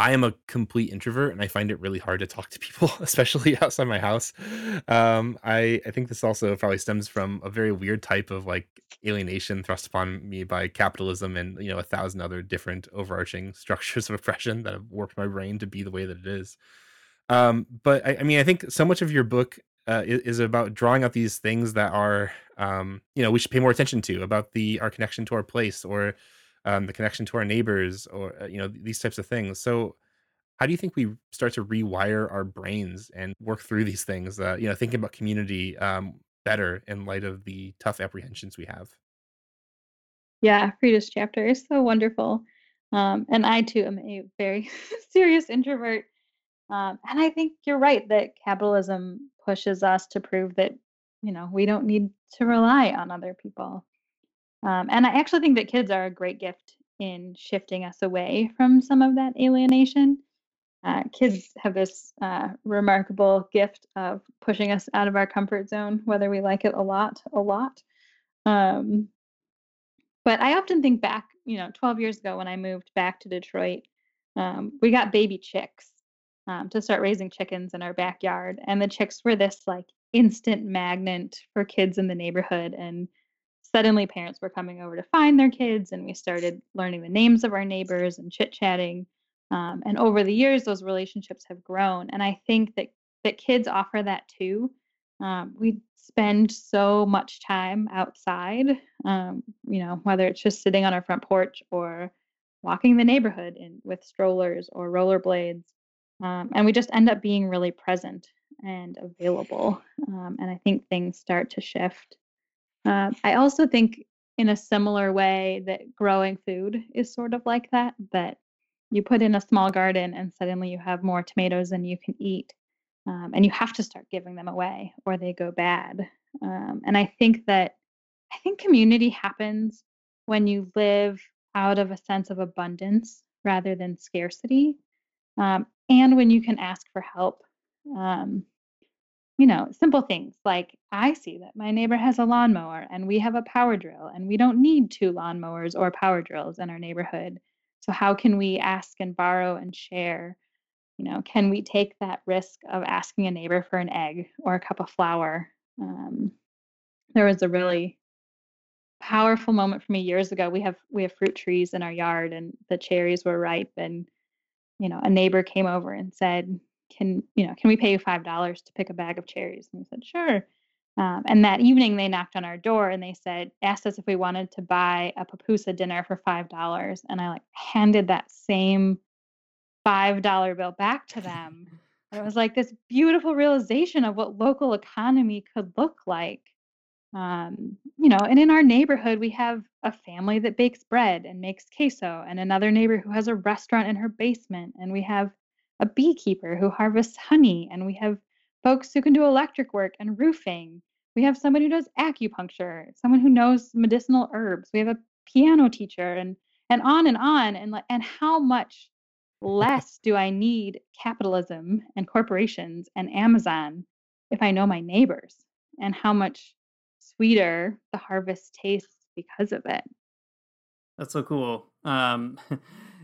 I am a complete introvert, and I find it really hard to talk to people, especially outside my house. Um, I, I think this also probably stems from a very weird type of, like, alienation thrust upon me by capitalism and, you know, a thousand other different overarching structures of oppression that have warped my brain to be the way that it is. Um, but I, I mean, I think so much of your book uh, is, is about drawing out these things that are, um, you know, we should pay more attention to, about the our connection to our place, or Um, the connection to our neighbors, or, you know, these types of things. So how do you think we start to rewire our brains and work through these things, uh, you know, thinking about community um, better in light of the tough apprehensions we have? Yeah, Frida's chapter is so wonderful. Um, and I, too, am a very serious introvert. Um, and I think you're right that capitalism pushes us to prove that, you know, we don't need to rely on other people. Um, and I actually think that kids are a great gift in shifting us away from some of that alienation. Uh, kids have this uh, remarkable gift of pushing us out of our comfort zone, whether we like it a lot, a lot. Um, but I often think back, you know, twelve years ago when I moved back to Detroit, um, we got baby chicks. um, to start raising chickens in our backyard. And the chicks were this like instant magnet for kids in the neighborhood. And suddenly parents were coming over to find their kids, and we started learning the names of our neighbors and chit-chatting. Um, and over the years, those relationships have grown. And I think that, that kids offer that too. Um, we spend so much time outside, um, you know, whether it's just sitting on our front porch or walking the neighborhood in, with strollers or rollerblades. Um, and we just end up being really present and available. Um, and I think things start to shift. Uh, I also think in a similar way that growing food is sort of like that, that you put in a small garden and suddenly you have more tomatoes than you can eat. Um, and you have to start giving them away or they go bad. Um, and I think that, I think community happens when you live out of a sense of abundance rather than scarcity. Um, and when you can ask for help, um, you know, simple things like I see that my neighbor has a lawnmower and we have a power drill and we don't need two lawnmowers or power drills in our neighborhood. So how can we ask and borrow and share? You know, can we take that risk of asking a neighbor for an egg or a cup of flour? Um, there was a really powerful moment for me years ago. We have we have fruit trees in our yard, and the cherries were ripe. And you know, a neighbor came over and said, "Can you know? Can we pay you five dollars to pick a bag of cherries?" And we said, "Sure." Um, and that evening, they knocked on our door and they said, asked us if we wanted to buy a pupusa dinner for five dollars. And I like handed that same five dollar bill back to them. And it was like this beautiful realization of what local economy could look like. Um, you know, and in our neighborhood, we have a family that bakes bread and makes queso, and another neighbor who has a restaurant in her basement. And we have a beekeeper who harvests honey. And we have folks who can do electric work and roofing. We have somebody who does acupuncture, someone who knows medicinal herbs. We have a piano teacher, and and on and on. And and how much less do I need capitalism and corporations and Amazon if I know my neighbors, and how much sweeter the harvest tastes because of it. That's so cool. Um,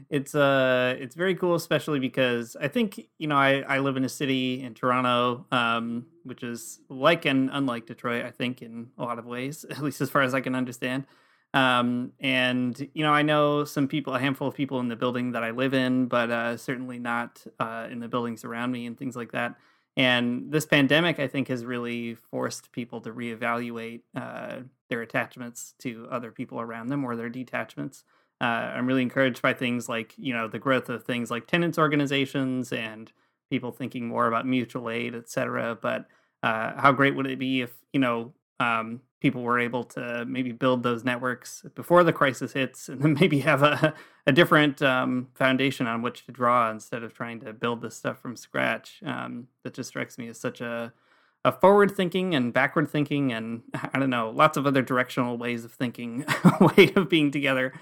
it's uh, it's very cool, especially because I think, you know, I, I live in a city in Toronto, um, which is like and unlike Detroit, I think, in a lot of ways, at least as far as I can understand. Um, and, you know, I know some people, a handful of people in the building that I live in, but uh, certainly not uh, in the buildings around me and things like that. And this pandemic, I think, has really forced people to reevaluate uh, their attachments to other people around them or their detachments. Uh, I'm really encouraged by things like, you know, the growth of things like tenants organizations and people thinking more about mutual aid, et cetera. But uh, how great would it be if, you know, um, people were able to maybe build those networks before the crisis hits, and then maybe have a, a different um, foundation on which to draw instead of trying to build this stuff from scratch. Um, that just strikes me as such a, a forward thinking and backward thinking, and I don't know, lots of other directional ways of thinking, way of being together.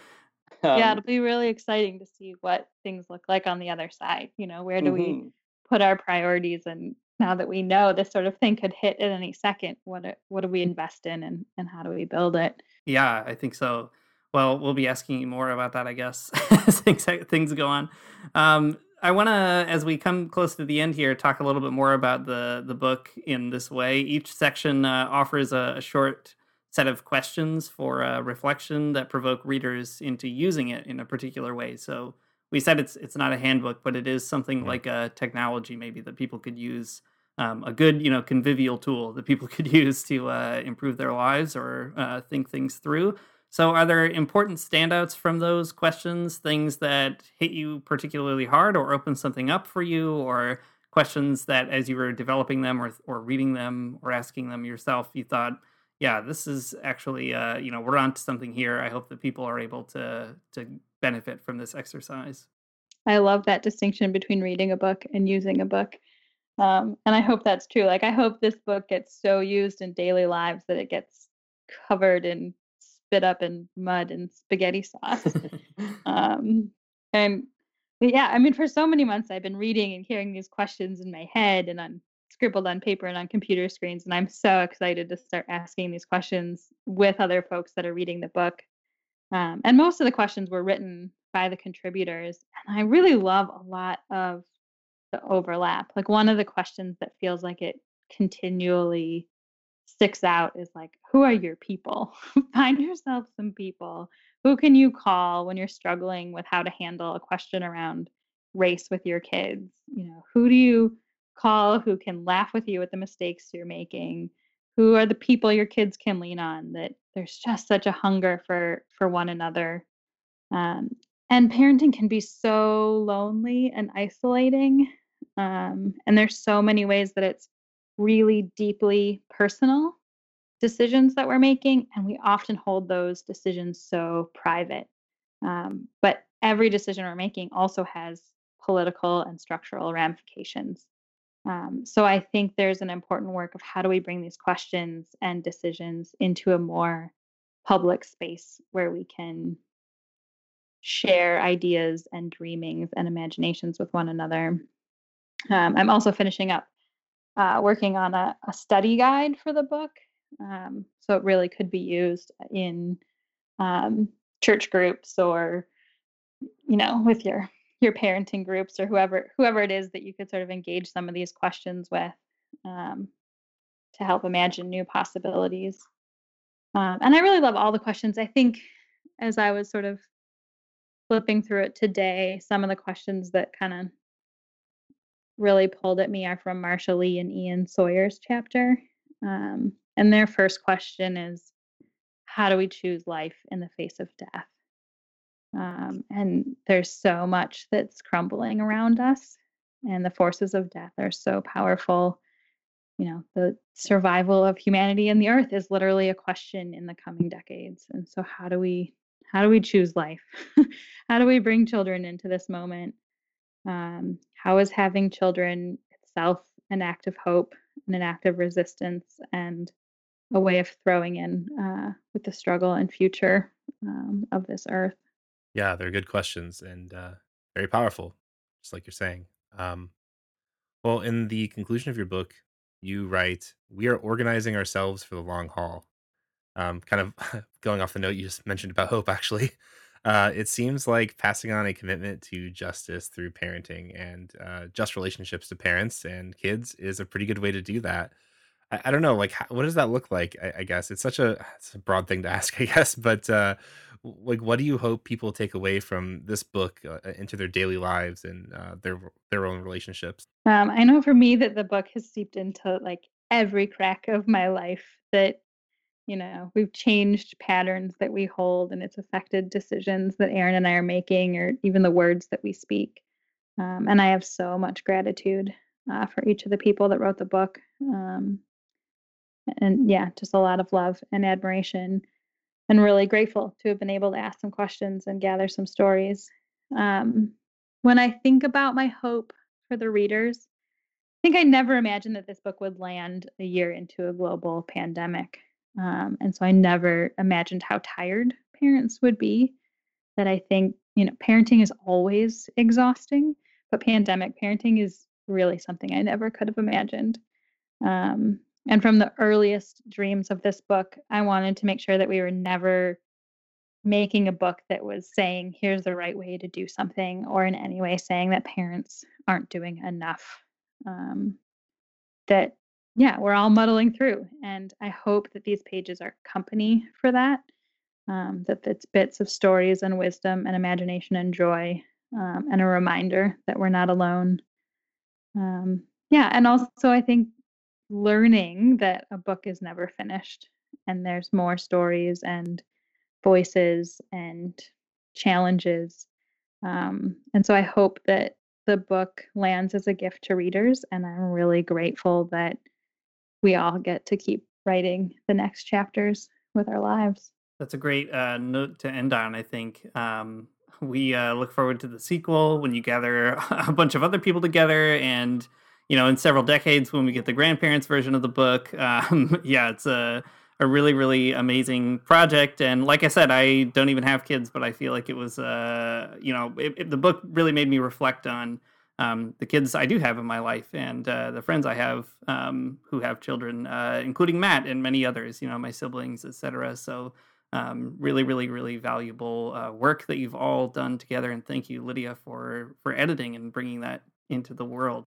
Um, yeah, it'll be really exciting to see what things look like on the other side. You know, where do mm-hmm. we put our priorities, and now that we know this sort of thing could hit at any second, what what do we invest in, and, and how do we build it? Yeah, I think so. Well, we'll be asking you more about that, I guess, as things, things go on. Um, I want to, as we come close to the end here, talk a little bit more about the, the book in this way. Each section uh, offers a, a short set of questions for uh, reflection that provoke readers into using it in a particular way. So we said it's it's not a handbook, but it is something like a technology maybe that people could use, um, a good, you know, convivial tool that people could use to uh, improve their lives or uh, think things through. So are there important standouts from those questions, things that hit you particularly hard or open something up for you, or questions that as you were developing them or or reading them or asking them yourself, you thought, yeah, this is actually, uh, you know, we're onto something here. I hope that people are able to to benefit from this exercise. I love that distinction between reading a book and using a book. Um, and I hope that's true. Like, I hope this book gets so used in daily lives that it gets covered and spit up in mud and spaghetti sauce. um, and yeah, I mean, for so many months, I've been reading and hearing these questions in my head and on scribbled on paper and on computer screens. And I'm so excited to start asking these questions with other folks that are reading the book. Um, and most of the questions were written by the contributors. And I really love a lot of the overlap. Like, one of the questions that feels like it continually sticks out is like, who are your people? Find yourself some people. Who can you call when you're struggling with how to handle a question around race with your kids? You know, who do you call who can laugh with you at the mistakes you're making? Who are the people your kids can lean on? That there's just such a hunger for for one another. Um, and parenting can be so lonely and isolating. Um, and there's so many ways that it's really deeply personal decisions that we're making, and we often hold those decisions so private. Um, but every decision we're making also has political and structural ramifications. Um, so I think there's an important work of how do we bring these questions and decisions into a more public space where we can share ideas and dreamings and imaginations with one another. Um, I'm also finishing up uh, working on a, a study guide for the book. Um, so it really could be used in um, church groups, or, you know, with your your parenting groups, or whoever whoever it is that you could sort of engage some of these questions with, um, to help imagine new possibilities. Um, and I really love all the questions. I think as I was sort of flipping through it today, some of the questions that kind of really pulled at me are from Marsha Lee and Ian Sawyer's chapter. Um, and their first question is, how do we choose life in the face of death? Um, and there's so much that's crumbling around us, and the forces of death are so powerful. You know, the survival of humanity and the earth is literally a question in the coming decades. And so how do we, how do we choose life? How do we bring children into this moment? Um, how is having children itself an act of hope and an act of resistance and a way of throwing in uh, with the struggle and future um, of this earth? Yeah, they're good questions, and uh, very powerful, just like you're saying. Um, well, in the conclusion of your book, you write, "We are organizing ourselves for the long haul." Um, kind of going off the note you just mentioned about hope, actually. Uh, it seems like passing on a commitment to justice through parenting and uh, just relationships to parents and kids is a pretty good way to do that. I, I don't know, like, how, what does that look like? I, I guess it's such a, it's a broad thing to ask, I guess. But uh, like, what do you hope people take away from this book uh, into their daily lives and uh, their their own relationships? Um, I know for me that the book has seeped into like every crack of my life. That, you know, we've changed patterns that we hold, and it's affected decisions that Aaron and I are making, or even the words that we speak. Um, and I have so much gratitude uh, for each of the people that wrote the book. Um, and yeah, just a lot of love and admiration, and really grateful to have been able to ask some questions and gather some stories. Um, when I think about my hope for the readers, I think I never imagined that this book would land a year into a global pandemic. Um, and so I never imagined how tired parents would be. That I think, you know, parenting is always exhausting, but pandemic parenting is really something I never could have imagined. Um, and from the earliest dreams of this book, I wanted to make sure that we were never making a book that was saying, here's the right way to do something, or in any way saying that parents aren't doing enough. Um, that Yeah, we're all muddling through, and I hope that these pages are company for that, um, that it's bits of stories and wisdom and imagination and joy, um, and a reminder that we're not alone. Um, yeah, and also I think learning that a book is never finished, and there's more stories and voices and challenges. Um, and so I hope that the book lands as a gift to readers, and I'm really grateful that we all get to keep writing the next chapters with our lives. That's a great uh, note to end on, I think. Um, we uh, look forward to the sequel when you gather a bunch of other people together, and, you know, in several decades when we get the grandparents' version of the book. Um, yeah, it's a, a really, really amazing project. And like I said, I don't even have kids, but I feel like it was, uh, you know, it, it, the book really made me reflect on Um, the kids I do have in my life, and uh, the friends I have um, who have children, uh, including Matt and many others, you know, my siblings, et cetera. So um, really, really, really valuable uh, work that you've all done together. And thank you, Lydia, for for editing and bringing that into the world.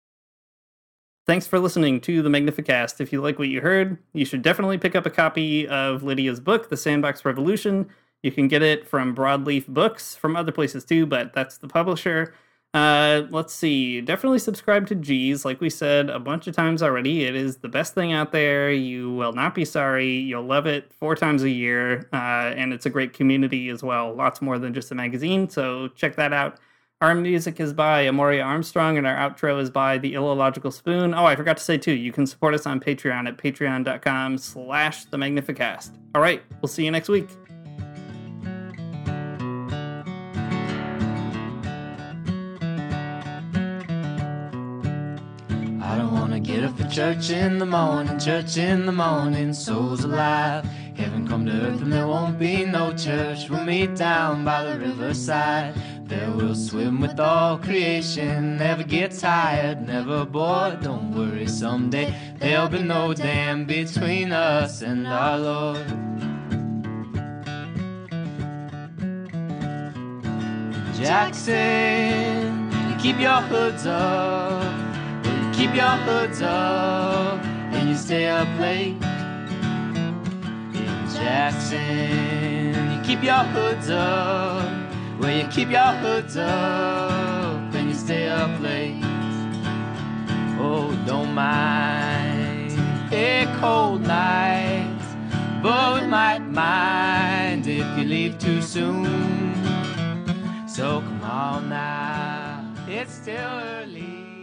Thanks for listening to The Magnificast. If you like what you heard, you should definitely pick up a copy of Lydia's book, The Sandbox Revolution. You can get it from Broadleaf Books, from other places too, but that's the publisher. Uh, let's see. Definitely subscribe to Geez. Like we said a bunch of times already, it is the best thing out there. You will not be sorry. You'll love it four times a year. Uh, and it's a great community as well. Lots more than just a magazine. So check that out. Our music is by Amaryah Armstrong, and our outro is by The Illogical Spoon. Oh, I forgot to say, too, you can support us on Patreon at patreon.com slash The Magnificast. All right, we'll see you next week. I don't want to get up for church in the morning, church in the morning, souls alive. Heaven come to earth and there won't be no church. We'll meet down by the riverside. There we'll swim with all creation, never get tired, never bored. Don't worry, someday there'll be no dam between us and our Lord. Jackson, keep your hoods up, well, you keep your hoods up, and you stay up late. Jackson, you keep your hoods up, well, you keep your hoods up and you stay up late. Oh, don't mind a cold night, but we might mind if you leave too soon. So come on now, it's still early.